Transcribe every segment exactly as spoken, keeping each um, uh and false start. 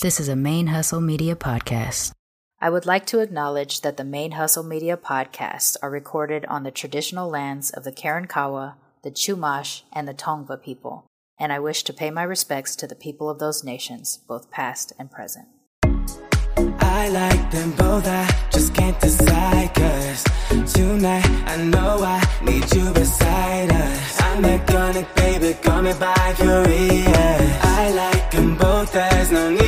This is a ManeHustle Media podcast. I would like to acknowledge that the ManeHustle Media podcasts are recorded on the traditional lands of the Karankawa, the Chumash, and the Tongva people, and I wish to pay my respects to the people of those nations, both past and present. I like them both, I just can't decide, 'cause tonight I know I need you beside us. I'm that chronic baby, call me BiFurious. I like them both, there's no need to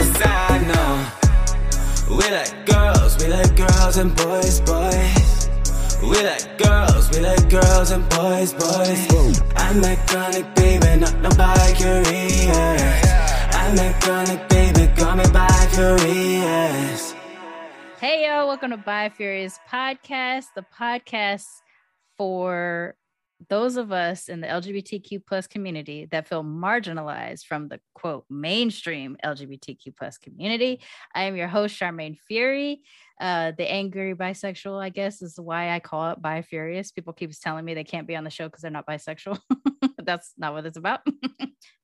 decide, no. We like girls, we like girls and boys, boys. We like girls, we like girls and boys, boys. I'm that chronic baby, not nobody curious. I'm that chronic baby, call me BiFurious. Hey y'all, welcome to BiFurious Podcast, the podcast for those of us in the L G B T Q plus community that feel marginalized from the quote mainstream L G B T Q plus community. I am your host, Sharmane Fury, uh, the angry bisexual, I guess is why I call it BiFurious. People keep telling me they can't be on the show because they're not bisexual. That's not what it's about.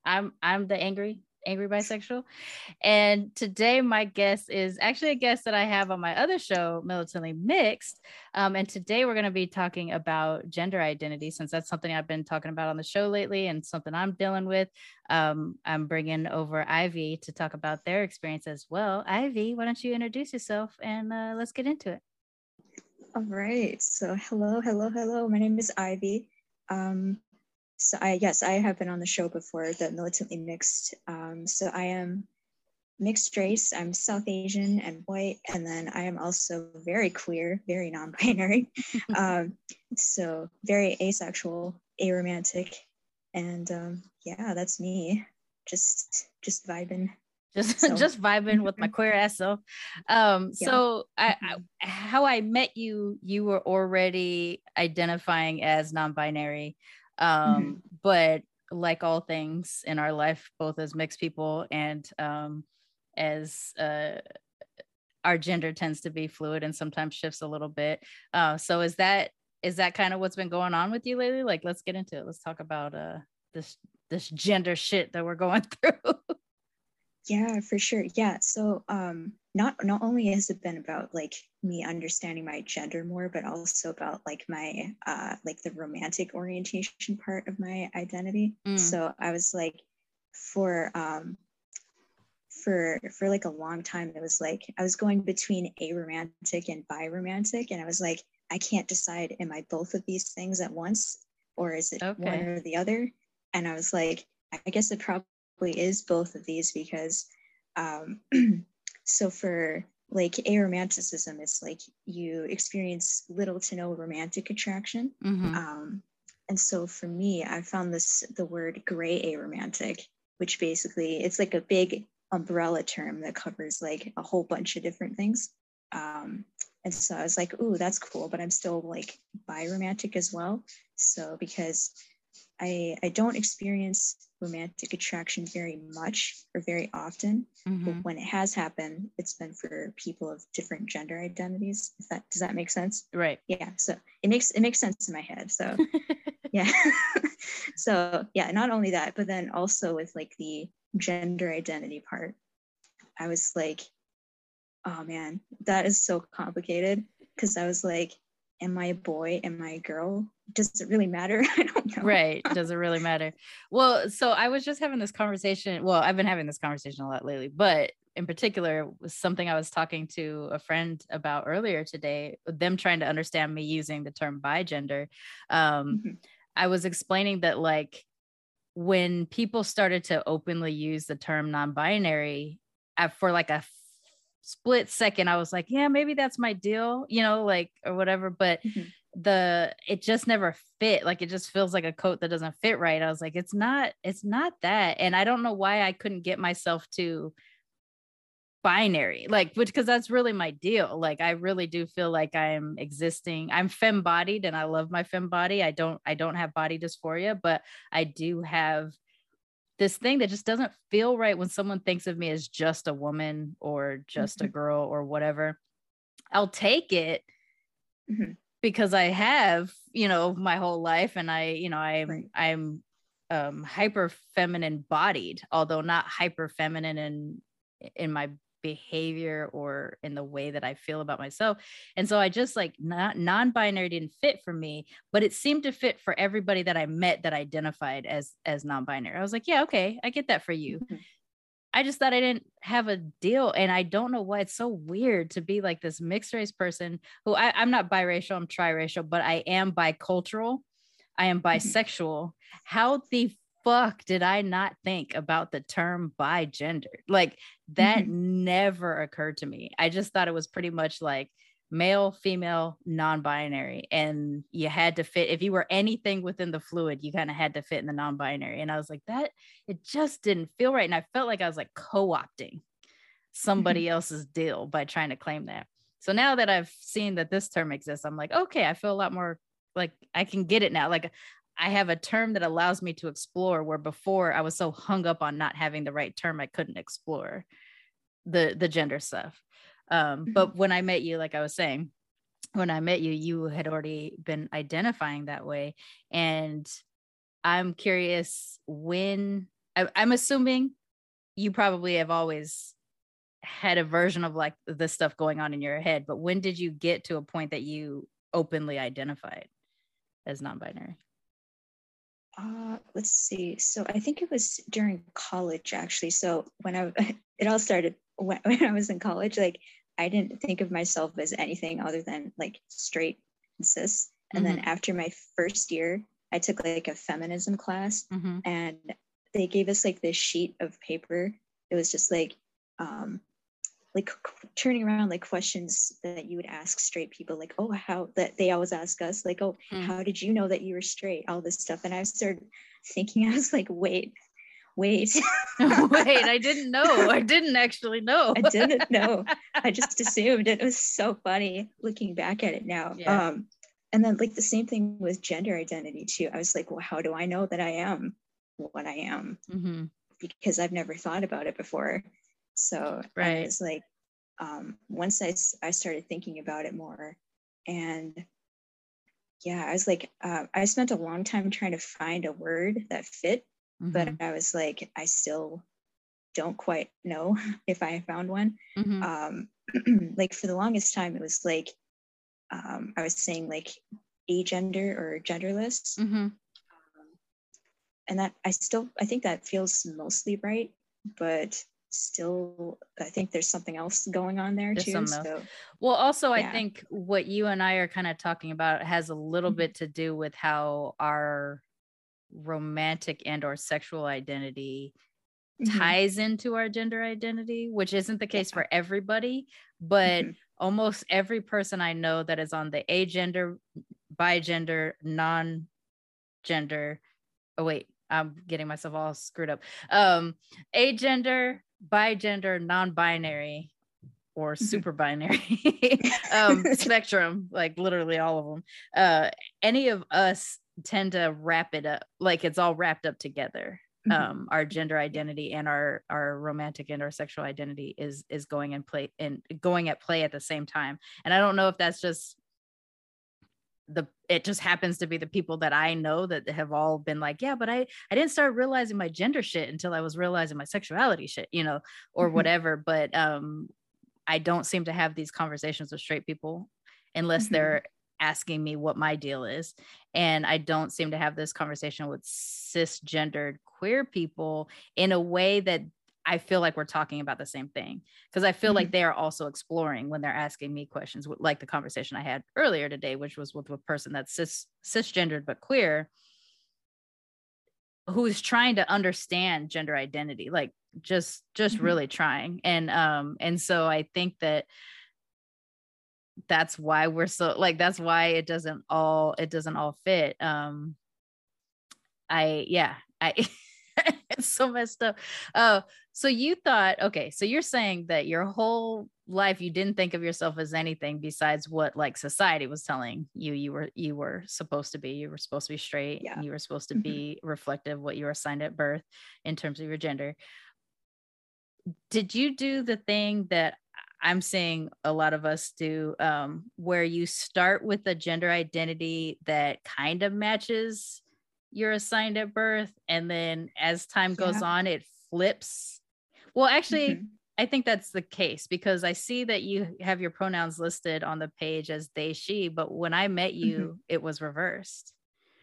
I'm I'm the angry, angry bisexual. And today my guest is actually a guest that I have on my other show, Militantly Mixed. Um, and today we're going to be talking about gender identity, since that's something I've been talking about on the show lately and something I'm dealing with. Um, I'm bringing over Ivy to talk about their experience as well. Ivy, why don't you introduce yourself and uh, let's get into it. All right. So hello, hello, hello. My name is Ivy. Um, So I, yes, I have been on the show before, the Militantly Mixed. Um, so I am mixed race, I'm South Asian and white, and then I am also very queer, very non-binary. um, so very asexual, aromantic, and um, yeah, that's me. Just, just vibing. Just, so. just vibing with my queer ass self. Um, yeah. So I, I, how I met you, you were already identifying as non-binary. Um, mm-hmm. But like all things in our life, both as mixed people and um, as uh, our gender tends to be fluid and sometimes shifts a little bit. Uh, so is that is that kind of what's been going on with you lately? Like, let's get into it. Let's talk about uh, this this gender shit that we're going through. Yeah, for sure. Yeah. So um, not not only has it been about like me understanding my gender more, but also about like my uh, like the romantic orientation part of my identity. Mm. So I was like, for um, for for like a long time, it was like I was going between aromantic and biromantic, and I was like, I can't decide. Am I both of these things at once, or is it okay, one or the other? And I was like, I guess it probably is both of these, because um so for like aromanticism, it's like you experience little to no romantic attraction. Mm-hmm. um and so for me, I found this the word gray aromantic, which basically it's like a big umbrella term that covers like a whole bunch of different things. um and so I was like, ooh, that's cool, but I'm still like biromantic as well, so because I, I don't experience romantic attraction very much or very often. Mm-hmm. But when it has happened, it's been for people of different gender identities. Is that, does that make sense? Right. Yeah. So it makes it makes sense in my head. So yeah. So yeah, not only that, but then also with like the gender identity part, I was like, oh man, that is so complicated, because I was like, am I a boy? Am I a girl? Does it really matter? I don't know. Right. Does it really matter? Well, so I was just having this conversation. Well, I've been having this conversation a lot lately, but in particular was something I was talking to a friend about earlier today, them trying to understand me using the term bigender. Um, mm-hmm. I was explaining that like when people started to openly use the term non-binary, I, for like a split second, I was like, yeah, maybe that's my deal, you know, like, or whatever. But mm-hmm. the, it just never fit. Like, it just feels like a coat that doesn't fit right. I was like, it's not, it's not that. And I don't know why I couldn't get myself to binary, like, which, 'cause that's really my deal. Like, I really do feel like I'm existing, I'm femme bodied and I love my femme body. I don't, I don't have body dysphoria, but I do have this thing that just doesn't feel right when someone thinks of me as just a woman or just mm-hmm. a girl or whatever. I'll take it mm-hmm. because I have, you know, my whole life, and I, you know, I'm, right. I'm um, hyper feminine bodied, although not hyper feminine and in my behavior or in the way that I feel about myself. And so I just like not non-binary didn't fit for me, but it seemed to fit for everybody that I met that identified as, as non-binary. I was like, yeah, okay, I get that for you. Mm-hmm. I just thought I didn't have a deal. And I don't know why it's so weird to be like this mixed race person who I, I'm not biracial, I'm triracial, but I am bicultural. I am bisexual. How the fuck did I not think about the term bi gender? Like that never occurred to me. I just thought it was pretty much like male, female, non-binary. And you had to fit, if you were anything within the fluid, you kind of had to fit in the non-binary. And I was like, that, it just didn't feel right. And I felt like I was like co-opting somebody else's deal by trying to claim that. So now that I've seen that this term exists, I'm like, okay, I feel a lot more like I can get it now. Like I have a term that allows me to explore, where before I was so hung up on not having the right term, I couldn't explore the, the gender stuff. Um, mm-hmm. But when I met you, like I was saying, when I met you, you had already been identifying that way. And I'm curious when, I, I'm assuming you probably have always had a version of like this stuff going on in your head, but when did you get to a point that you openly identified as non-binary? Uh, let's see. So I think it was during college, actually. So when I, it all started when, when I was in college, like I didn't think of myself as anything other than like straight and cis. And mm-hmm. then after my first year, I took like a feminism class mm-hmm. and they gave us like this sheet of paper. It was just like, um, like turning around like questions that you would ask straight people, like, oh, how that they always ask us, like, oh, mm. how did you know that you were straight, all this stuff. And I started thinking, I was like, wait, wait, wait, I didn't know. I didn't actually know. I didn't know. I just assumed. It was so funny looking back at it now. Yeah. Um, and then like the same thing with gender identity too. I was like, well, how do I know that I am what I am? Mm-hmm. Because I've never thought about it before. So right. I was like, um, once I, I started thinking about it more, and yeah, I was like, uh, I spent a long time trying to find a word that fit, mm-hmm. but I was like, I still don't quite know if I found one. Mm-hmm. Um, like for the longest time, it was like, um, I was saying like agender or genderless. Mm-hmm. Um, and that I still, I think that feels mostly right, but still I think there's something else going on there there's too. So, well, also yeah. I think what you and I are kind of talking about has a little mm-hmm. bit to do with how our romantic and or sexual identity mm-hmm. ties into our gender identity, which isn't the case yeah. for everybody, but mm-hmm. almost every person I know that is on the agender, bigender, non-gender, oh wait, I'm getting myself all screwed up. Um, agender, bigender, non-binary, or super binary um, spectrum, like literally all of them. Uh, any of us tend to wrap it up, like it's all wrapped up together. Um, mm-hmm. Our gender identity and our our romantic and our sexual identity is is going in play and going at play at the same time. And I don't know if that's just the it just happens to be the people that I know that have all been like, yeah, but I, I didn't start realizing my gender shit until I was realizing my sexuality shit, you know, or mm-hmm. whatever. But um, I don't seem to have these conversations with straight people unless mm-hmm. they're asking me what my deal is. And I don't seem to have this conversation with cisgendered queer people in a way that I feel like we're talking about the same thing, because I feel mm-hmm. like they are also exploring when they're asking me questions, like the conversation I had earlier today, which was with a person that's cis, cisgendered but queer, who is trying to understand gender identity, like just just mm-hmm. really trying. And um and so I think that that's why we're so like that's why it doesn't all it doesn't all fit. Um, I yeah I. It's so messed up. Uh, so you thought, okay, so you're saying that your whole life you didn't think of yourself as anything besides what like society was telling you you were you were supposed to be. You were supposed to be straight. Yeah. And you were supposed to mm-hmm. be reflective of what you were assigned at birth in terms of your gender. Did you do the thing that I'm seeing a lot of us do, um, where you start with a gender identity that kind of matches you're assigned at birth, and then as time goes yeah. on, it flips? Well, actually, mm-hmm. I think that's the case, because I see that you have your pronouns listed on the page as they, she, but when I met you, mm-hmm. it was reversed.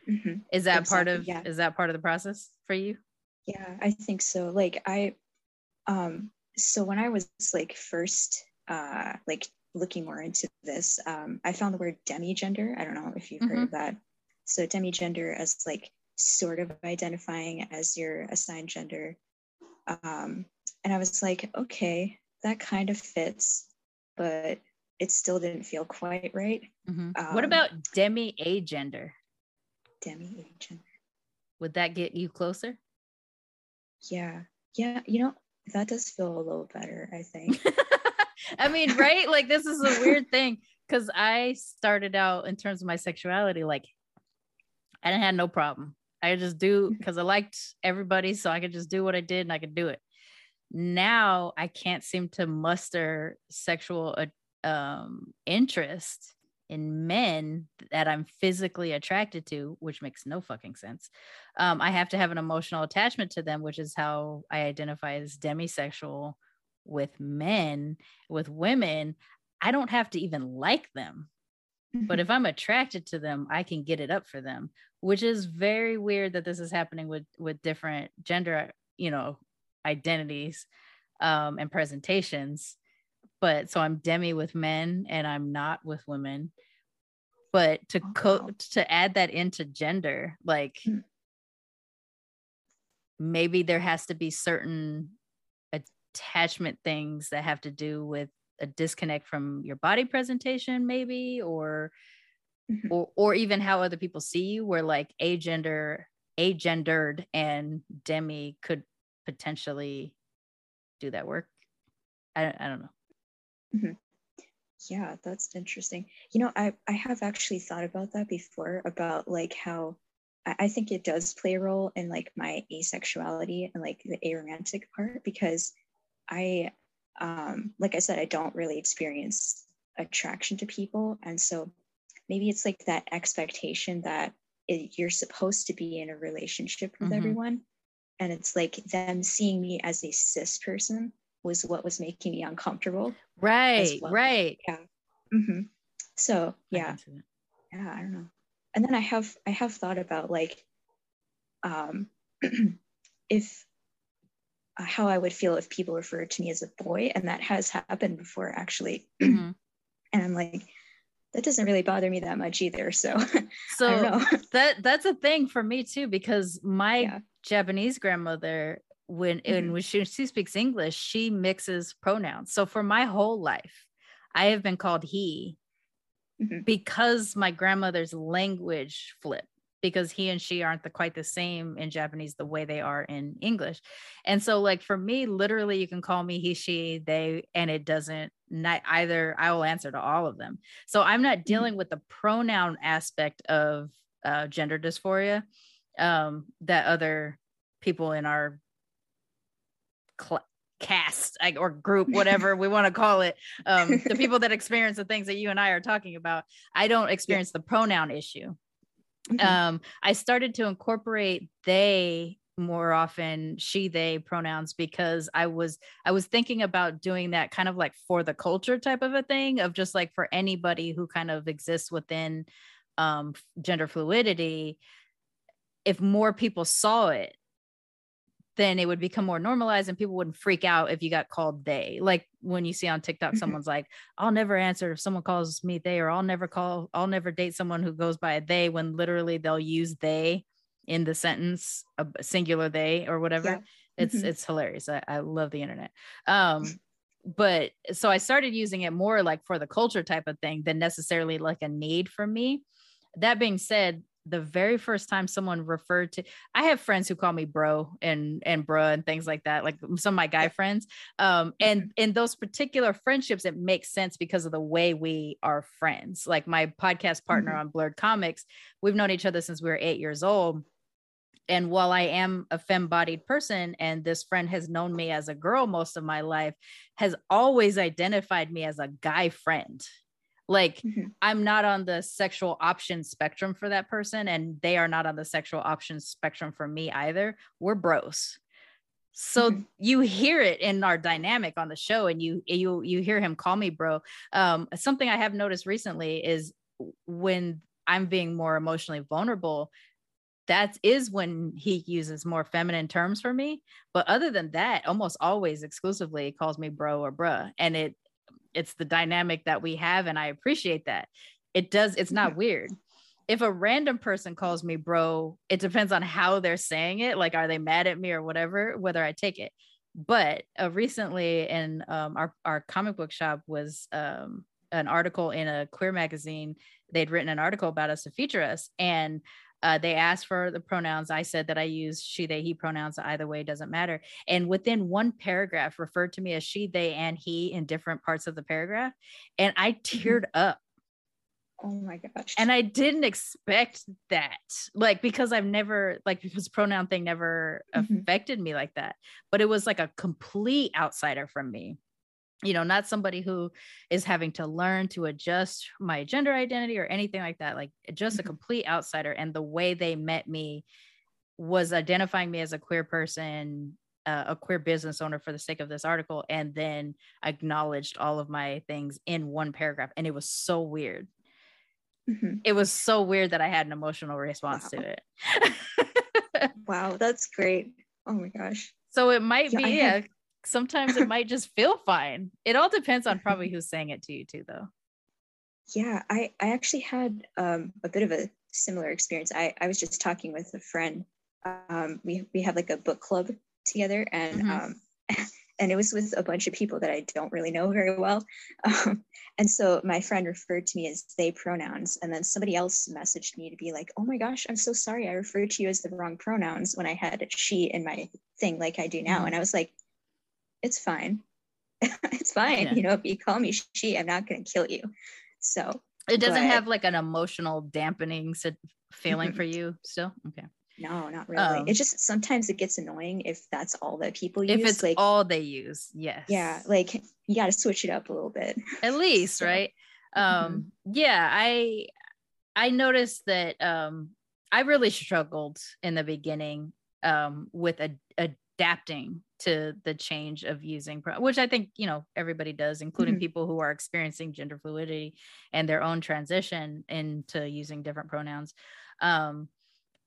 Mm-hmm. Is that exactly, part of, yeah. is that part of the process for you? Yeah, I think so. Like I, um, so when I was like first, uh, like looking more into this, um, I found the word demigender. I don't know if you've mm-hmm. heard of that. So demigender as like sort of identifying as your assigned gender. Um, and I was like, okay, that kind of fits, but it still didn't feel quite right. Mm-hmm. Um, what about demi-agender? Demi-agender. Would that get you closer? Yeah. Yeah. You know, that does feel a little better, I think. I mean, right? Like, this is a weird thing, because I started out in terms of my sexuality, like, I didn't have no problem. I just do because I liked everybody, so I could just do what I did and I could do it. Now I can't seem to muster sexual uh, um, interest in men that I'm physically attracted to, which makes no fucking sense. Um, I have to have an emotional attachment to them, which is how I identify as demisexual with men. With women, I don't have to even like them. But if I'm attracted to them, I can get it up for them, which is very weird that this is happening with, with different gender, you know, identities um, and presentations. But so I'm demi with men and I'm not with women, but to co- to add that into gender, like maybe there has to be certain attachment things that have to do with a disconnect from your body presentation, maybe, or, mm-hmm. or, or even how other people see you, where like agender, agendered and demi could potentially do that work. I, I don't know. Mm-hmm. Yeah, that's interesting. You know, I, I have actually thought about that before, about like how I, I think it does play a role in like my asexuality and like the aromantic part, because I, Um, like I said, I don't really experience attraction to people. And so maybe it's like that expectation that it, you're supposed to be in a relationship with mm-hmm. everyone. And it's like them seeing me as a cis person was what was making me uncomfortable. Right, well. right. Yeah. Mm-hmm. So yeah, I yeah, I don't know. And then I have, I have thought about like, um, if how I would feel if people referred to me as a boy. And that has happened before, actually. Mm-hmm. And I'm like, that doesn't really bother me that much either. So, so I don't know. that that's a thing for me too, because my yeah. Japanese grandmother, when, mm-hmm. and when she, she speaks English, she mixes pronouns. So for my whole life, I have been called he mm-hmm. because my grandmother's language flipped. Because he and she aren't the, quite the same in Japanese the way they are in English. And so like for me, literally you can call me he, she, they, and it doesn't not either. I will answer to all of them. So I'm not dealing with the pronoun aspect of uh, gender dysphoria um, that other people in our cl- cast or group, whatever we want to call it. Um, the people that experience the things that you and I are talking about. I don't experience the pronoun issue. Mm-hmm. Um, I started to incorporate they more often, she, they pronouns, because I was, I was thinking about doing that kind of like for the culture type of a thing of just like for anybody who kind of exists within, um, gender fluidity. If more people saw it, then it would become more normalized and people wouldn't freak out if you got called they. Like when you see on TikTok, mm-hmm. someone's like, I'll never answer if someone calls me they, or I'll never call, I'll never date someone who goes by a they, when literally they'll use they in the sentence, a singular they or whatever. Yeah. It's, mm-hmm. it's hilarious. I, I love the internet. Um, but so I started using it more like for the culture type of thing than necessarily like a need for me. That being said, the very first time someone referred to, I have friends who call me bro and, and bruh and things like that. Like some of my guy friends. Um, and in those particular friendships, it makes sense because of the way we are friends. Like my podcast partner mm-hmm. on Blurred Comics, we've known each other since we were eight years old. And while I am a femme-bodied person, and this friend has known me as a girl most of my life, has always identified me as a guy friend. Like mm-hmm. I'm not on the sexual option spectrum for that person, and they are not on the sexual option spectrum for me either. We're bros. So mm-hmm. you hear it in our dynamic on the show, and you you you hear him call me bro. Um, something I have noticed recently is when I'm being more emotionally vulnerable, that is when he uses more feminine terms for me. But other than that, almost always exclusively calls me bro or bruh, and it it's the dynamic that we have, and I appreciate that. It does. It's not yeah. weird. If a random person calls me bro, it depends on how they're saying it. Like, are they mad at me or whatever, whether I take it. But uh, recently in um, our, our comic book shop was um, an article in a queer magazine. They'd written an article about us to feature us. And uh, they asked for the pronouns. I said that I use she, they, he pronouns. Either way, doesn't matter. And within one paragraph referred to me as she, they, and he in different parts of the paragraph. And I teared up. Oh my gosh. And I didn't expect that, like, because I've never, like, this pronoun thing never mm-hmm. affected me like that, but it was like a complete outsider from me, you know, not somebody who is having to learn to adjust my gender identity or anything like that, like just mm-hmm. a complete outsider. And the way they met me was identifying me as a queer person, uh, a queer business owner for the sake of this article, and then acknowledged all of my things in one paragraph. And it was so weird. Mm-hmm. It was so weird that I had an emotional response wow. to it. Wow, that's great. Oh my gosh. So it might yeah, be, yeah, have... sometimes it might just feel fine. It all depends on probably who's saying it to you too, though. Yeah, I, I actually had um, a bit of a similar experience. I, I was just talking with a friend. Um, we, we have like a book club together, and mm-hmm. um, and it was with a bunch of people that I don't really know very well. Um, and so my friend referred to me as they pronouns. And then somebody else messaged me to be like, oh my gosh, I'm so sorry. I referred to you as the wrong pronouns when I had she in my thing like I do now. And I was like, it's fine. It's fine. Yeah. You know, if you call me she, I'm not going to kill you. So it doesn't but, have like an emotional dampening feeling for you still? Okay. No, not really. Um, it's just sometimes it gets annoying if that's all that people use. If it's like, all they use, yes. Yeah, like you got to switch it up a little bit. At least, so. Right? Um, mm-hmm. Yeah, I I noticed that um, I really struggled in the beginning um, with ad- adapting to the change of using, pro- which I think, you know, everybody does, including mm-hmm. people who are experiencing gender fluidity and their own transition into using different pronouns. Um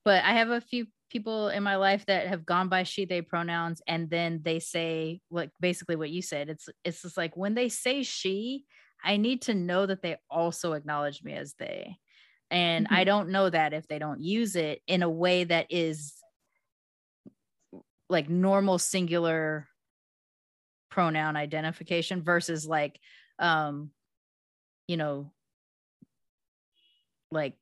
But I have a few people in my life that have gone by she, they pronouns, and then they say, like, basically what you said. It's it's just like when they say she, I need to know that they also acknowledge me as they. And mm-hmm. I don't know that if they don't use it in a way that is like normal singular pronoun identification versus like, um, you know, like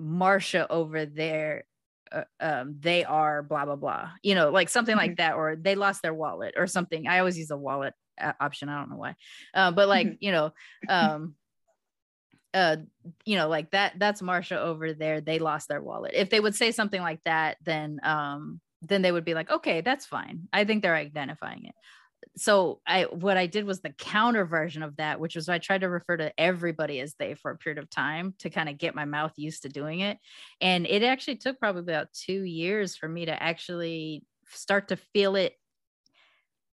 Marsha over there. Uh, um, they are blah, blah, blah, you know, like something like that, or they lost their wallet or something. I always use a wallet uh, option. I don't know why. Uh, but like, you know, um, uh, you know, like that, that's Marsha over there. They lost their wallet. If they would say something like that, then, um, then they would be like, okay, that's fine. I think they're identifying it. So I, what I did was the counter version of that, which was I tried to refer to everybody as they for a period of time to kind of get my mouth used to doing it. And it actually took probably about two years for me to actually start to feel it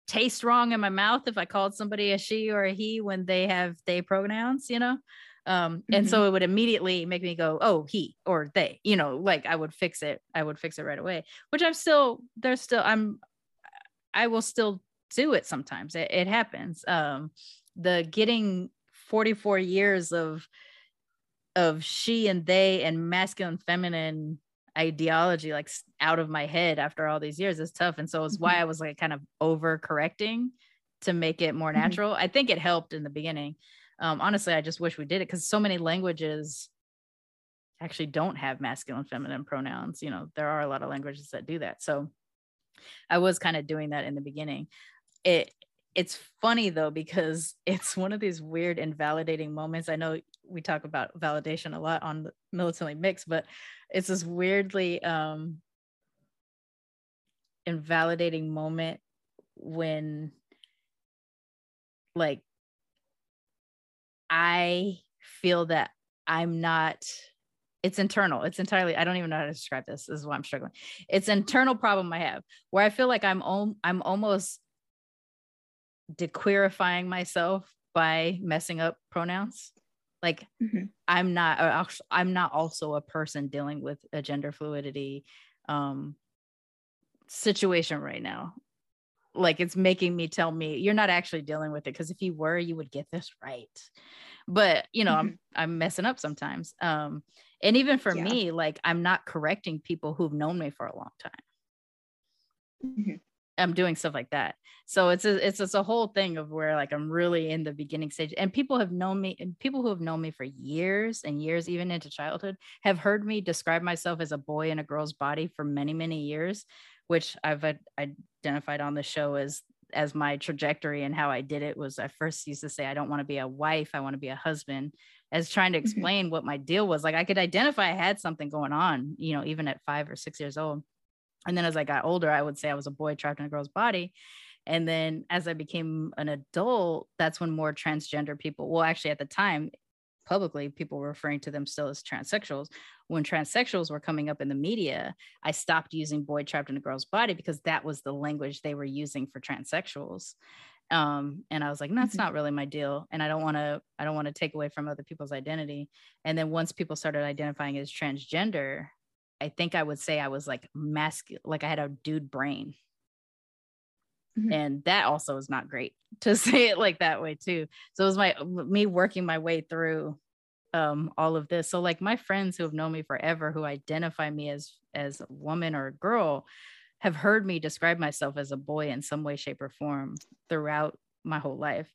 taste wrong in my mouth if I called somebody a she or a he when they have they pronouns, you know? Um, mm-hmm. And so it would immediately make me go, oh, he or they, you know, like I would fix it. I would fix it right away, which I'm still, there's still, I'm, I will still do it sometimes. It, it happens. Um, the getting forty-four years of of she and they and masculine feminine ideology like out of my head after all these years is tough, and so it's mm-hmm. why I was like kind of overcorrecting to make it more natural. Mm-hmm. I think it helped in the beginning. Um, honestly, I just wish we did it because so many languages actually don't have masculine feminine pronouns. You know, there are a lot of languages that do that. So I was kind of doing that in the beginning. It it's funny though, because it's one of these weird invalidating moments. I know we talk about validation a lot on Militantly Mixed, but it's this weirdly um, invalidating moment when like, I feel that I'm not It's internal. It's entirely, I don't even know how to describe this. This is why I'm struggling. It's an internal problem I have where I feel like I'm, om- I'm almost dequeerifying myself by messing up pronouns. Like mm-hmm. I'm not, I'm not also a person dealing with a gender fluidity um, situation right now. Like it's making me tell me you're not actually dealing with it. Cause if you were, you would get this right. But you know, mm-hmm. I'm, I'm messing up sometimes. Um, and even for yeah. me, like I'm not correcting people who've known me for a long time. Mm-hmm. I'm doing stuff like that. So it's, a, it's, it's a whole thing of where like, I'm really in the beginning stage and people have known me and people who have known me for years and years, even into childhood, have heard me describe myself as a boy in a girl's body for many, many years, which I've uh, identified on the show as, as my trajectory and how I did it was I first used to say, I don't want to be a wife. I want to be a husband, as trying to explain mm-hmm. what my deal was. Like I could identify I had something going on, you know, even at five or six years old. And then as I got older, I would say I was a boy trapped in a girl's body. And then as I became an adult, that's when more transgender people, well, actually at the time, publicly, people were referring to them still as transsexuals. When transsexuals were coming up in the media, I stopped using boy trapped in a girl's body because that was the language they were using for transsexuals. Um, and I was like, no, that's mm-hmm. not really my deal. And I don't want to, I don't want to take away from other people's identity. And then once people started identifying as transgender, I think I would say I was like masculine, like I had a dude brain. Mm-hmm. And that also is not great to say it like that way too. So it was my, me working my way through um, all of this. So like my friends who have known me forever, who identify me as, as a woman or a girl, have heard me describe myself as a boy in some way, shape or form throughout my whole life.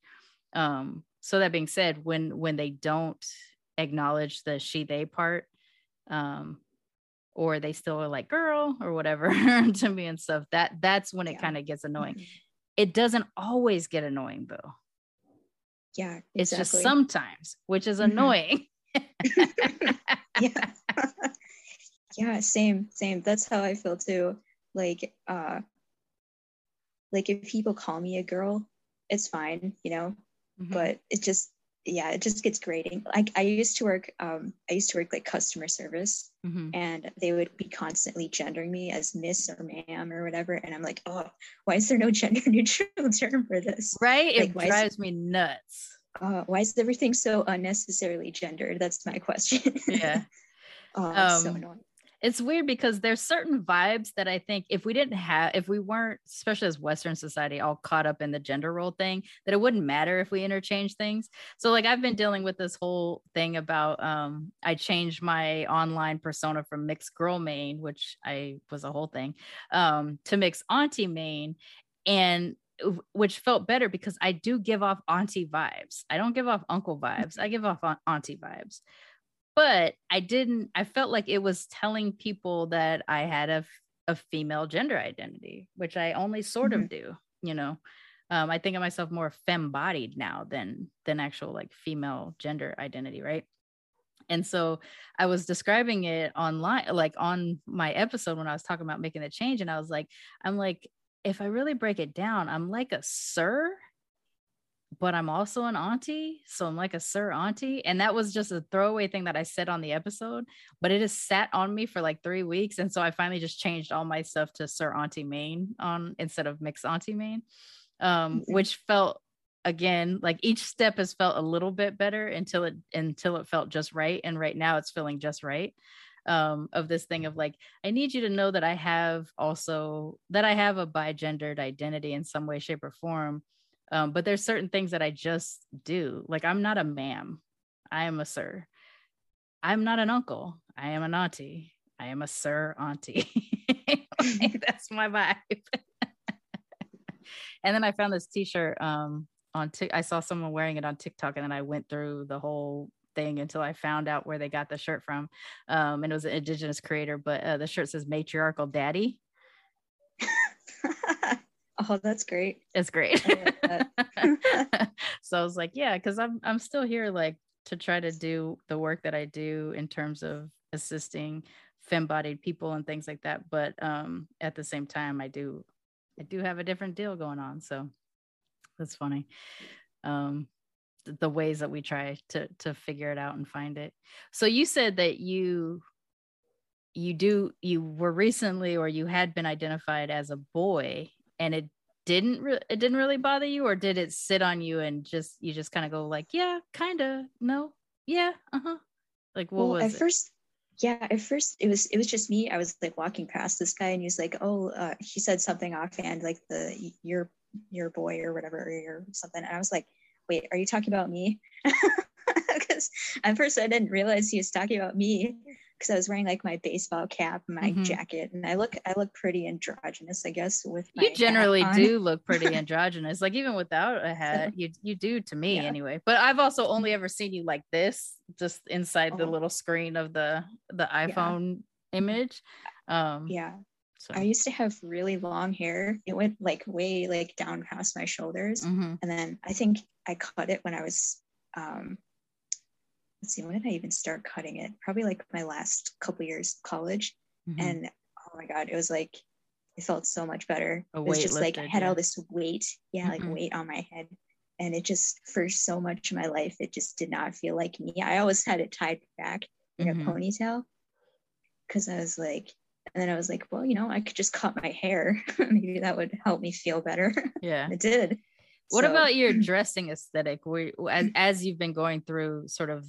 Um, so that being said, when, when they don't acknowledge the she, they part, um, or they still are like girl or whatever to me and stuff, that that's when it yeah. kind of gets annoying. Mm-hmm. It doesn't always get annoying though. Yeah. Exactly. It's just sometimes, which is mm-hmm. annoying. yeah. yeah. Same, same. That's how I feel too. Like, uh, like if people call me a girl, it's fine, you know, mm-hmm. but it just, yeah, it just gets grating. Like I used to work, um, I used to work like customer service mm-hmm. and they would be constantly gendering me as miss or ma'am or whatever. And I'm like, oh, why is there no gender neutral term for this? Right. Like, it drives is, me nuts. Uh, why is everything so unnecessarily gendered? That's my question. Yeah. oh, um, so annoying. It's weird because there's certain vibes that I think if we didn't have, if we weren't, especially as Western society, all caught up in the gender role thing, that it wouldn't matter if we interchange things. So like, I've been dealing with this whole thing about, um, I changed my online persona from Mixed Girl Maine, which I was a whole thing, um, to Mixed Auntie Maine, and which felt better because I do give off auntie vibes. I don't give off uncle vibes. I give off auntie vibes. But I didn't, I felt like it was telling people that I had a, a female gender identity, which I only sort mm-hmm. of do, you know. Um, I think of myself more femme-bodied now than, than actual like female gender identity, right? And so I was describing it online, like on my episode when I was talking about making the change. And I was like, I'm like, if I really break it down, I'm like a sir, but I'm also an auntie. So I'm like a sir auntie. And that was just a throwaway thing that I said on the episode, but it has sat on me for like three weeks. And so I finally just changed all my stuff to Sir Auntie Maine on instead of Mixed Auntie Maine, um, mm-hmm. which felt again, like each step has felt a little bit better until it, until it felt just right. And right now it's feeling just right. Um, of this thing of like, I need you to know that I have also, that I have a bi-gendered identity in some way, shape or form. Um, but there's certain things that I just do. Like I'm not a ma'am. I am a sir. I'm not an uncle. I am an auntie. I am a sir auntie. Like, that's my vibe. And then I found this t-shirt um, on t- I saw someone wearing it on TikTok, and then I went through the whole thing until I found out where they got the shirt from. Um, and it was an indigenous creator, but uh, the shirt says matriarchal daddy. Oh, that's great. It's great. I love that. So I was like, yeah, because I'm I'm still here like to try to do the work that I do in terms of assisting femme-bodied people and things like that. But um, at the same time, I do I do have a different deal going on. So that's funny. Um, just the ways that we try to to figure it out and find it. So you said that you you do you were recently, or you had been identified as a boy, and it didn't re- it didn't really bother you, or did it sit on you and just you just kind of go like, yeah, kind of, no, yeah, uh-huh, like what well, was at it? first yeah at first it was it was just me. I was like walking past this guy and he was like, oh uh, he said something offhand like the your your boy or whatever or something, and I was like, wait, are you talking about me? Because at first I didn't realize he was talking about me, because I was wearing like my baseball cap and my mm-hmm. jacket, and I look I look pretty androgynous, I guess, with my you generally do look pretty androgynous, like even without a hat, you you do to me yeah. anyway. But I've also only ever seen you like this, just inside oh. the little screen of the the iPhone yeah. image. Um, yeah, so. I used to have really long hair. It went like way like down past my shoulders, mm-hmm. and then I think I cut it when I was. Um, Let's see, when did I even start cutting it? Probably like my last couple years of college. Mm-hmm. And oh my God, it was like, it felt so much better. It was just lifted, like, I had yeah. all this weight. Yeah, mm-hmm. like weight on my head. And it just, for so much of my life, it just did not feel like me. I always had it tied back in mm-hmm. a ponytail. Cause I was like, and then I was like, well, you know, I could just cut my hair. Maybe that would help me feel better. Yeah. It did. What so. about your dressing aesthetic? Where, as, as you've been going through sort of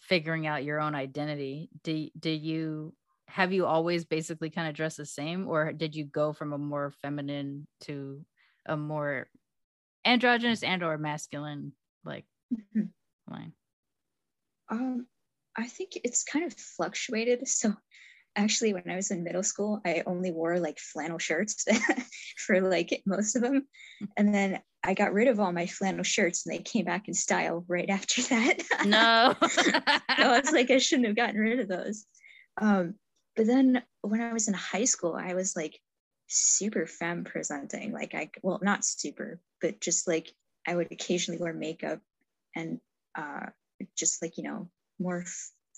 figuring out your own identity, do do you have you always basically kind of dressed the same, or did you go from a more feminine to a more androgynous and or masculine like mm-hmm. line? um I think it's kind of fluctuated. So actually when I was in middle school, I only wore like flannel shirts for like most of them, and then I got rid of all my flannel shirts and they came back in style right after that. No. So I was like, I shouldn't have gotten rid of those. Um, but then when I was in high school, I was like super femme presenting. Like I, well, not super, but just like I would occasionally wear makeup and uh, just like, you know, more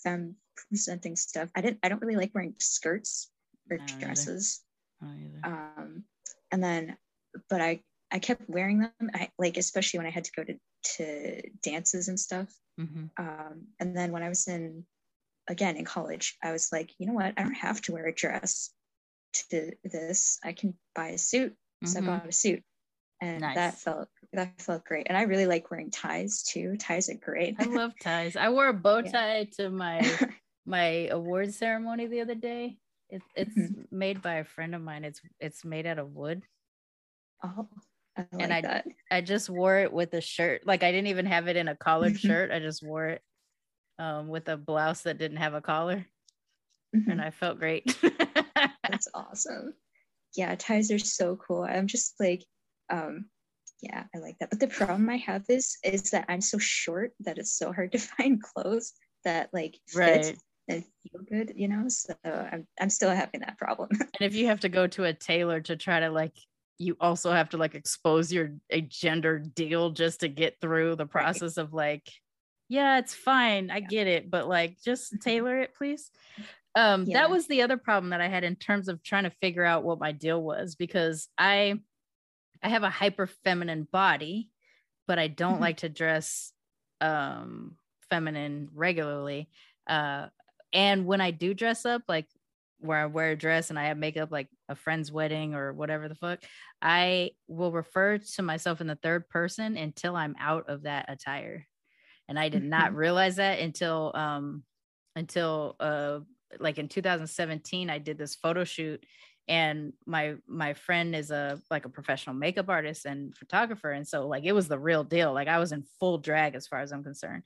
femme presenting stuff. I didn't, I don't really like wearing skirts or not dresses. Either. Not either. Um, and then, but I, I kept wearing them, I, like especially when I had to go to, to dances and stuff. Mm-hmm. Um, and then when I was in, again, in college, I was like, you know what? I don't have to wear a dress to this. I can buy a suit. Mm-hmm. So I bought a suit, and nice. that felt that felt great. And I really like wearing ties too. Ties are great. I love ties. I wore a bow tie yeah. to my my award ceremony the other day. It, it's mm-hmm. made by a friend of mine. It's it's made out of wood. Oh. I like and I that. I just wore it with a shirt, like I didn't even have it in a collared shirt. I just wore it um, with a blouse that didn't have a collar, mm-hmm. and I felt great. That's awesome. Yeah, ties are so cool. I'm just like, um, yeah, I like that. But the problem I have is is that I'm so short that it's so hard to find clothes that like fit. Right. And feel good, you know. So I'm I'm still having that problem. And if you have to go to a tailor to try to like. You also have to like expose your a gender deal just to get through the process right. of like, yeah, it's fine. I yeah. get it. But like, just tailor it, please. Um, yeah. That was the other problem that I had in terms of trying to figure out what my deal was, because I, I have a hyper feminine body, but I don't mm-hmm. like to dress um, feminine regularly. Uh, and when I do dress up, like, where I wear a dress and I have makeup, like a friend's wedding or whatever the fuck, I will refer to myself in the third person until I'm out of that attire. And I did mm-hmm. not realize that until, um, until, uh, like in two thousand seventeen, I did this photo shoot, and my, my friend is a, like a professional makeup artist and photographer. And so like, it was the real deal. Like I was in full drag as far as I'm concerned.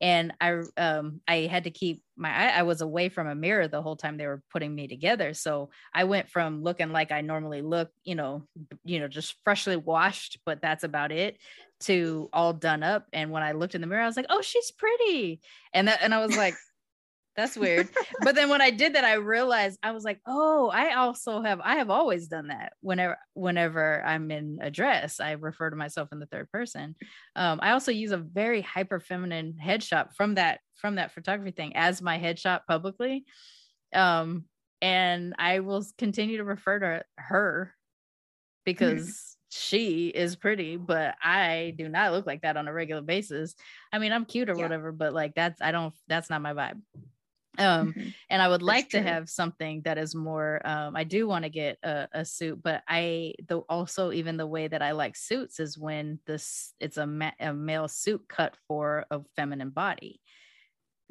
And I, um, I had to keep my, I, I was away from a mirror the whole time they were putting me together. So I went from looking like I normally look, you know, you know, just freshly washed, but that's about it, to all done up. And when I looked in the mirror, I was like, oh, she's pretty. And that, and I was like, that's weird. But then when I did that, I realized, I was like, oh, I also have, I have always done that. Whenever, whenever I'm in a dress, I refer to myself in the third person. Um, I also use a very hyper feminine headshot from that, from that photography thing as my headshot publicly. Um, and I will continue to refer to her because mm-hmm. she is pretty, but I do not look like that on a regular basis. I mean, I'm cute or yeah. whatever, but like that's, I don't, that's not my vibe. Um, mm-hmm. And I would that's like true. to have something that is more, um, I do want to get a, a suit, but I, the, also even the way that I like suits is when this, it's a, ma- a male suit cut for a feminine body.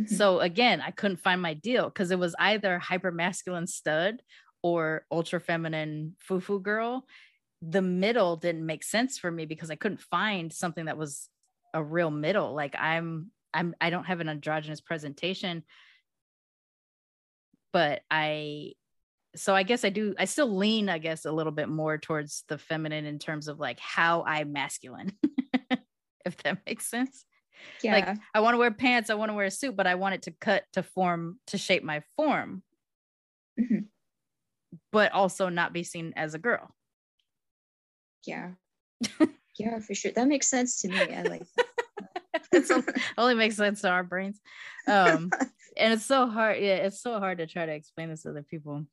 Mm-hmm. So again, I couldn't find my deal because it was either hypermasculine stud or ultra feminine fufu girl. The middle didn't make sense for me because I couldn't find something that was a real middle. Like I'm, I'm, I don't have an androgynous presentation, but I, so I guess I do, I still lean, I guess, a little bit more towards the feminine in terms of like how I'm masculine, if that makes sense. Yeah. Like I want to wear pants, I want to wear a suit, but I want it to cut to form, to shape my form, mm-hmm. but also not be seen as a girl. Yeah. Yeah, for sure. That makes sense to me. I like that. It's only makes sense to our brains. Um, and it's so hard. Yeah, it's so hard to try to explain this to other people.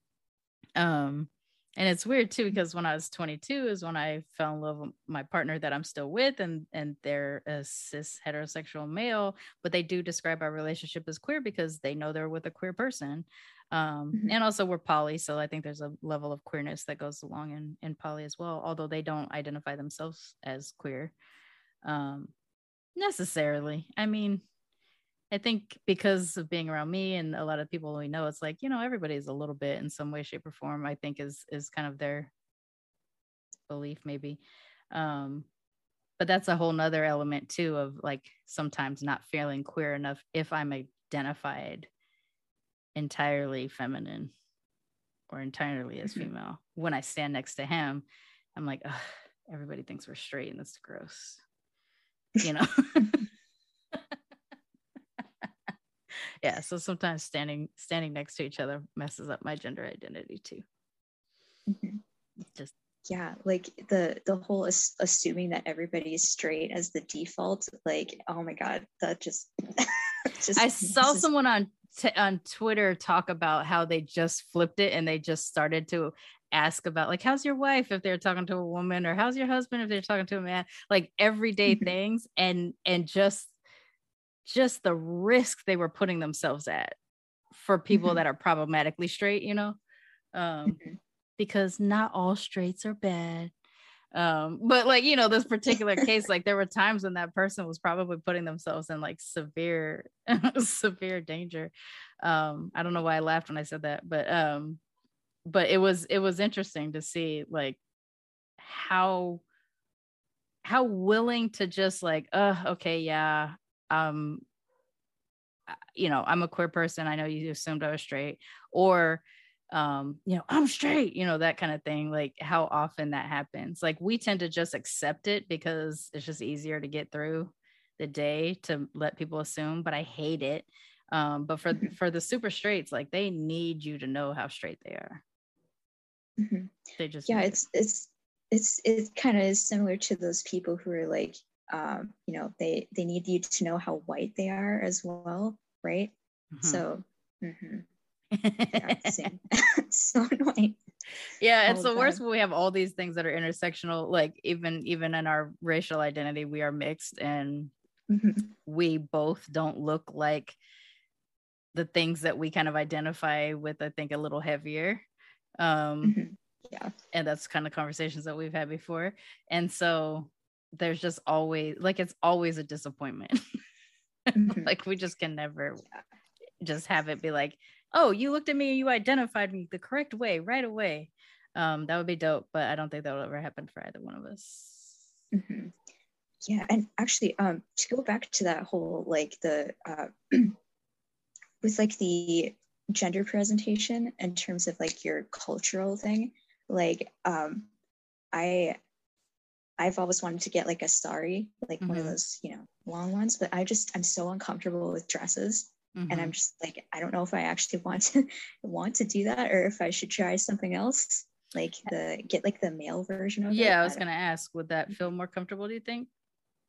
Um, and it's weird too, because when I was twenty-two is when I fell in love with my partner that I'm still with, and and they're a cis heterosexual male, but they do describe our relationship as queer because they know they're with a queer person. Um, mm-hmm. And also we're poly, so I think there's a level of queerness that goes along in, in poly as well, although they don't identify themselves as queer um, necessarily. I mean, I think because of being around me and a lot of people we know, it's like, you know, everybody's a little bit in some way, shape or form, I think is is kind of their belief maybe. Um, but that's a whole nother element too of like sometimes not feeling queer enough if I'm identified entirely feminine or entirely as female. When I stand next to him, I'm like, ugh, everybody thinks we're straight and that's gross, you know. Yeah, so sometimes standing standing next to each other messes up my gender identity too. Mm-hmm. Just yeah, like the the whole is assuming that everybody is straight as the default, like, oh my god, that just, just I saw just, someone on T- on Twitter talk about how they just flipped it and they just started to ask about like, how's your wife if they're talking to a woman, or how's your husband if they're talking to a man, like everyday things, and and just just the risk they were putting themselves at for people that are problematically straight, you know, um because not all straights are bad. Um, but like, you know, this particular case, like there were times when that person was probably putting themselves in like severe, severe danger. Um, I don't know why I laughed when I said that, but, um, but it was, it was interesting to see like how, how willing to just like, uh, okay, yeah. Um, you know, I'm a queer person. I know you assumed I was straight, or um you know, I'm straight, you know, that kind of thing, like how often that happens. Like we tend to just accept it because it's just easier to get through the day to let people assume, but I hate it. Um but for mm-hmm. for the super straights, like they need you to know how straight they are. Mm-hmm. They just yeah it's, it. it's it's it's it's kind of is similar to those people who are like um you know, they they need you to know how white they are as well, right? Mm-hmm. So mm-hmm. Yeah, so annoying. Yeah, it's oh, the God. worst when we have all these things that are intersectional, like even even in our racial identity we are mixed, and mm-hmm. we both don't look like the things that we kind of identify with, I think a little heavier. Um mm-hmm. Yeah, and that's kind of conversations that we've had before, and so there's just always like it's always a disappointment. Mm-hmm. Like we just can never yeah. just have it be like, oh, you looked at me and you identified me the correct way right away. Um, that would be dope, but I don't think that will ever happen for either one of us. Mm-hmm. Yeah, and actually, um, to go back to that whole, like the, uh, with like the gender presentation in terms of like your cultural thing, like um, I, I've always wanted to get like a sari, like mm-hmm. one of those, you know, long ones, but I just, I'm so uncomfortable with dresses. Mm-hmm. And I'm just like, I don't know if I actually want to want to do that, or if I should try something else, like the get like the male version of yeah, it. Yeah, I was I gonna ask, would that feel more comfortable, do you think?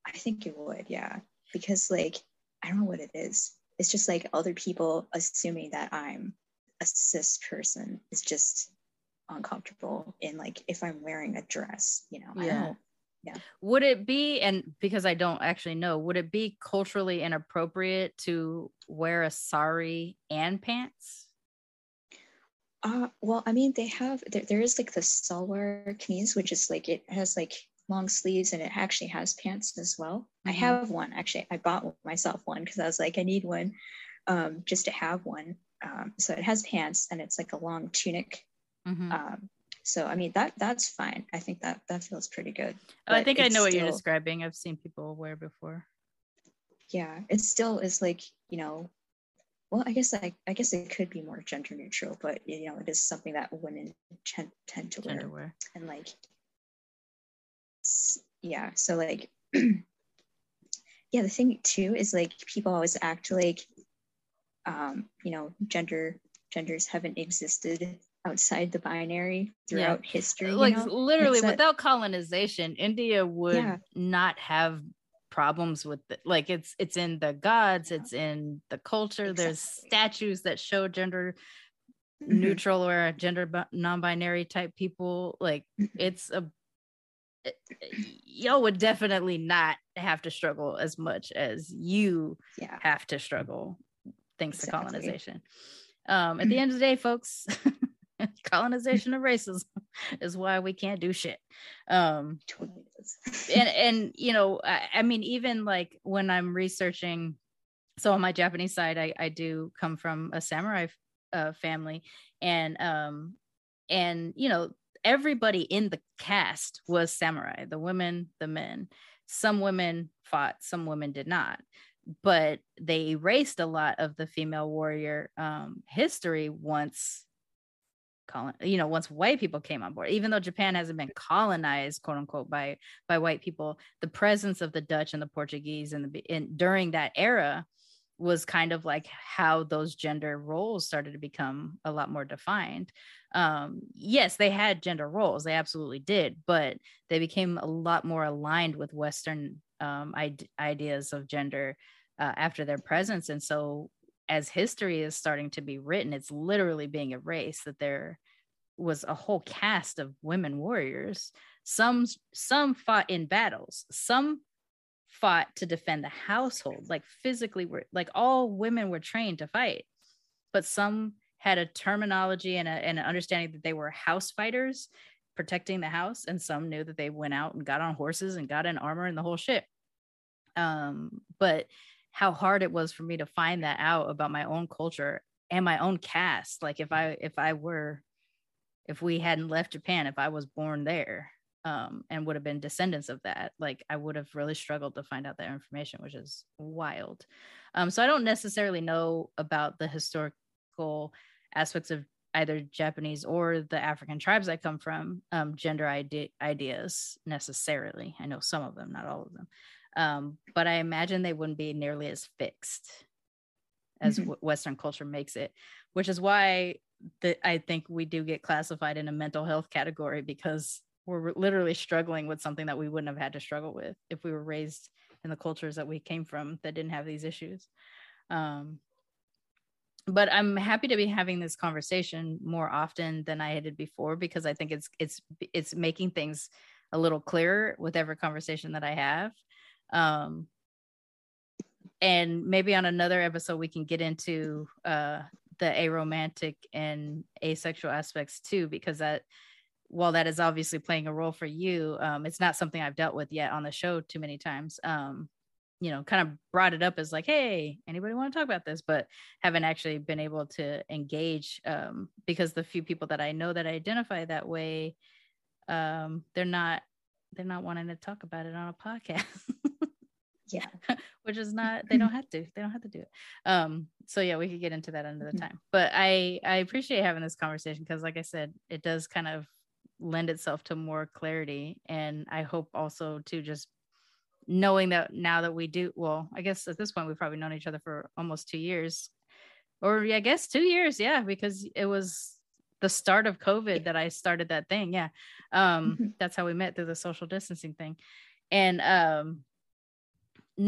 I think it would, yeah. Because like, I don't know what it is. It's just like other people assuming that I'm a cis person. It's just uncomfortable in, like, if I'm wearing a dress, you know. Yeah. I don't, yeah. Would it be, and because I don't actually know, would it be culturally inappropriate to wear a sari and pants? Uh, well, I mean, they have, there, there is like the salwar kameez, which is like, it has like long sleeves and it actually has pants as well. Mm-hmm. I have one, actually. I bought myself one because I was like, I need one um, just to have one. Um, so it has pants and it's like a long tunic. Mm-hmm. Um, so, I mean, that that's fine. I think that that feels pretty good. Oh, I think I know still, what you're describing. I've seen people wear before. Yeah, it still is like, you know, well, I guess like I guess it could be more gender neutral, but you know, it is something that women ch- tend to wear. wear. And like, yeah, so like, yeah, the thing too is like people always act like, um, you know, gender genders haven't existed outside the binary throughout yeah. history. Like you know? Literally, it's without that, colonization, India would yeah. not have problems with the, like it's it's in the gods, yeah. it's in the culture. Exactly. There's statues that show gender mm-hmm. neutral or gender b- non-binary type people. Like mm-hmm. it's a it, y'all would definitely not have to struggle as much as you yeah. have to struggle thanks exactly. to colonization. Um, at mm-hmm. the end of the day, folks, colonization and racism is why we can't do shit. Um, and, and, you know, I, I mean, even like when I'm researching, so on my Japanese side, I, I do come from a samurai uh, family and, um, and, you know, everybody in the cast was samurai, the women, the men. Some women fought, some women did not. But they erased a lot of the female warrior um, history once Colon- you know, once white people came on board. Even though Japan hasn't been colonized, quote unquote, by by white people, the presence of the Dutch and the Portuguese and the in, during that era was kind of like how those gender roles started to become a lot more defined. Um, yes, they had gender roles, they absolutely did, but they became a lot more aligned with Western um, I- ideas of gender uh, after their presence, and so. As history is starting to be written, it's literally being erased that there was a whole cast of women warriors. Some, some fought in battles, some fought to defend the household, like physically were like all women were trained to fight, but some had a terminology and, a, and an understanding that they were house fighters protecting the house. And some knew that they went out and got on horses and got in armor and the whole shit. Um, but how hard it was for me to find that out about my own culture and my own caste. Like if I, if I were, if we hadn't left Japan, if I was born there um, and would have been descendants of that, like I would have really struggled to find out that information, which is wild. Um, so I don't necessarily know about the historical aspects of either Japanese or the African tribes I come from, um, gender ide- ideas necessarily. I know some of them, not all of them. Um, but I imagine they wouldn't be nearly as fixed as mm-hmm. w- Western culture makes it, which is why the, I think we do get classified in a mental health category because we're literally struggling with something that we wouldn't have had to struggle with if we were raised in the cultures that we came from that didn't have these issues. Um, but I'm happy to be having this conversation more often than I did before because I think it's it's it's making things a little clearer with every conversation that I have. Um, and maybe on another episode, we can get into, uh, the aromantic and asexual aspects too, because that, while that is obviously playing a role for you, um, it's not something I've dealt with yet on the show too many times. Um, you know, kind of brought it up as like, hey, anybody want to talk about this, but haven't actually been able to engage, um, because the few people that I know that identify that way, um, they're not, they're not wanting to talk about it on a podcast. Yeah. Which is not, they don't have to, they don't have to do it. Um, so yeah, we could get into that another time, but I, I appreciate having this conversation. Cause like I said, it does kind of lend itself to more clarity. And I hope also to just knowing that now that we do, well, I guess at this point, we've probably known each other for almost two years or I guess two years. Yeah. Because it was the start of COVID that I started that thing. Yeah. Um, mm-hmm. That's how we met through the social distancing thing. And, um,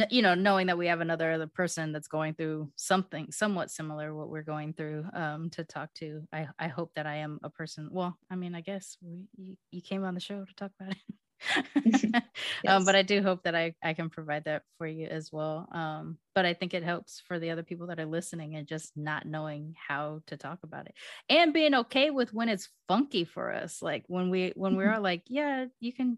you know, knowing that we have another other person that's going through something somewhat similar what we're going through, um, to talk to. I, I hope that I am a person. Well, I mean, I guess we, you, you came on the show to talk about it, yes. um, but I do hope that I, I can provide that for you as well. Um, but I think it helps for the other people that are listening and just not knowing how to talk about it and being okay with when it's funky for us. Like when we, when we're all like, yeah, you can,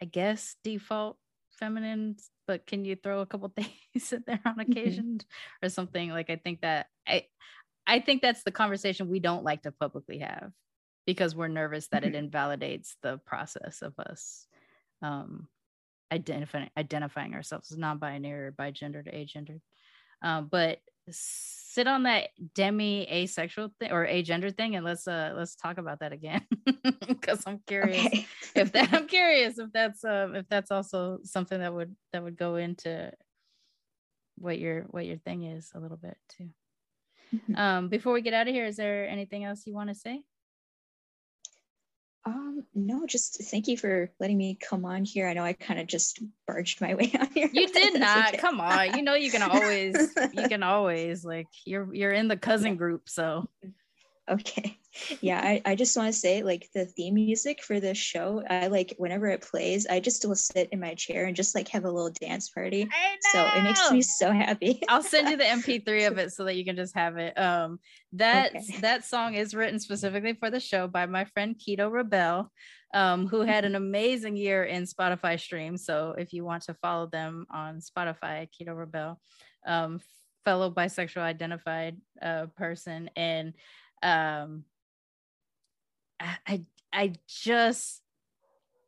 I guess, default feminine, but can you throw a couple things in there on occasion, mm-hmm. or something? Like, I think that I, I think that's the conversation we don't like to publicly have because we're nervous that mm-hmm. it invalidates the process of us um, identifying, identifying ourselves as non-binary or bi-gendered, agendered. Um, but sit on that demi asexual thing or agender thing, and let's uh let's talk about that again, because I'm curious okay. if that I'm curious if that's um if that's also something that would that would go into what your what your thing is a little bit too. Mm-hmm. Um before we get out of here, is there anything else you want to say? Um, no, just thank you for letting me come on here. I know I kind of just barged my way on here. You did not. Okay. Come on. You know, you can always, you can always like you're, you're in the cousin yeah. group. So. Okay. Yeah. I, I just want to say, like, the theme music for this show, I like whenever it plays, I just will sit in my chair and just like have a little dance party. So it makes me so happy. I'll send you the M P three of it so that you can just have it. Um, that, okay. that song is written specifically for the show by my friend Keto Rebel, um, who had an amazing year in Spotify streams. So if you want to follow them on Spotify, Keto Rebel, um, fellow bisexual identified uh, person. And um I I just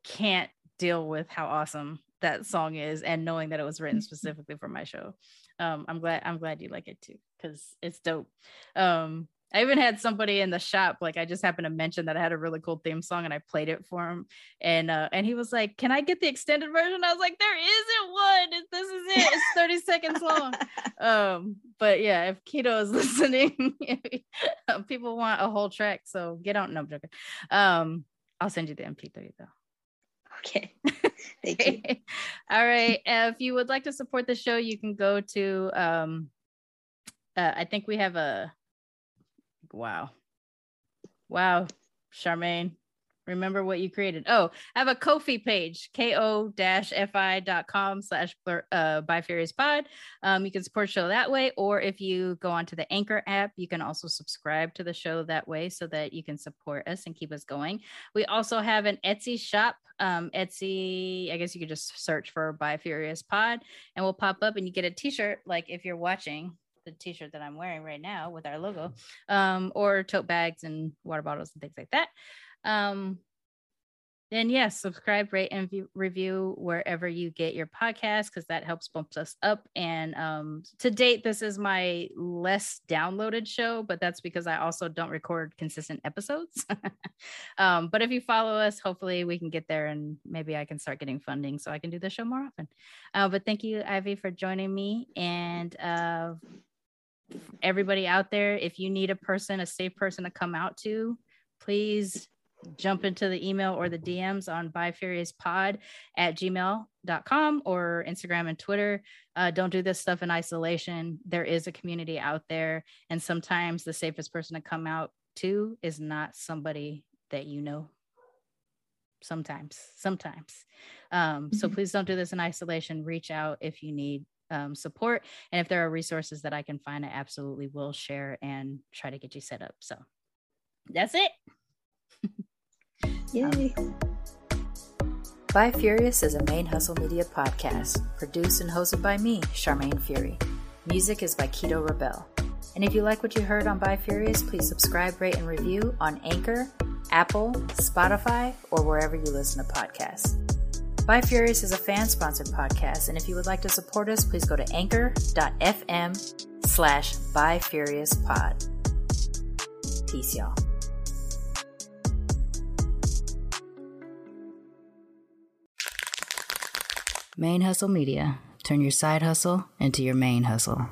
can't deal with how awesome that song is, and knowing that it was written specifically for my show. um I'm glad I'm glad you like it too, because it's dope. um I even had somebody in the shop, like I just happened to mention that I had a really cool theme song and I played it for him, and uh and he was like, can I get the extended version? I was like, there isn't one. This is it. It's thirty seconds long. Um but yeah, if Keto is listening, people want a whole track, so get on. No, I'm joking. um I'll send you the M P three though. Okay. Thank you. All right, if you would like to support the show, you can go to um uh, I think we have a Wow. Wow. Sharmane, remember what you created. Oh, I have a Ko-fi page, ko-fi.com slash uh, BiFurious Pod. Um, you can support the show that way, or if you go onto the Anchor app, you can also subscribe to the show that way so that you can support us and keep us going. We also have an Etsy shop. Um, Etsy, I guess you could just search for BiFurious Pod and we'll pop up and you get a t-shirt, like if you're watching, the t-shirt that I'm wearing right now with our logo, um, or tote bags and water bottles and things like that. Um, then yes, yeah, subscribe, rate, and view, review wherever you get your podcast, because that helps bump us up. And um, to date, this is my less downloaded show, but that's because I also don't record consistent episodes. Um, but if you follow us, hopefully we can get there and maybe I can start getting funding so I can do the show more often. Uh, but thank you, Ivy, for joining me. And uh, everybody out there, if you need a person, a safe person to come out to, please jump into the email or the D Ms on BiFuriousPod at gmail dot com or Instagram and Twitter. Uh, don't do this stuff in isolation. There is a community out there, and sometimes the safest person to come out to is not somebody that you know. Sometimes, sometimes. Um, mm-hmm. So please don't do this in isolation. Reach out if you need um, support. And if there are resources that I can find, I absolutely will share and try to get you set up. So that's it. Yay. BiFurious is a ManeHustle Media podcast, produced and hosted by me, Sharmane Fury. Music is by Keto Rebel. And if you like what you heard on BiFurious, please subscribe, rate, and review on Anchor, Apple, Spotify, or wherever you listen to podcasts. BiFurious is a fan-sponsored podcast, and if you would like to support us, please go to anchor dot f m slash BiFurious Pod. Peace, y'all. Main Hustle Media. Turn your side hustle into your main hustle.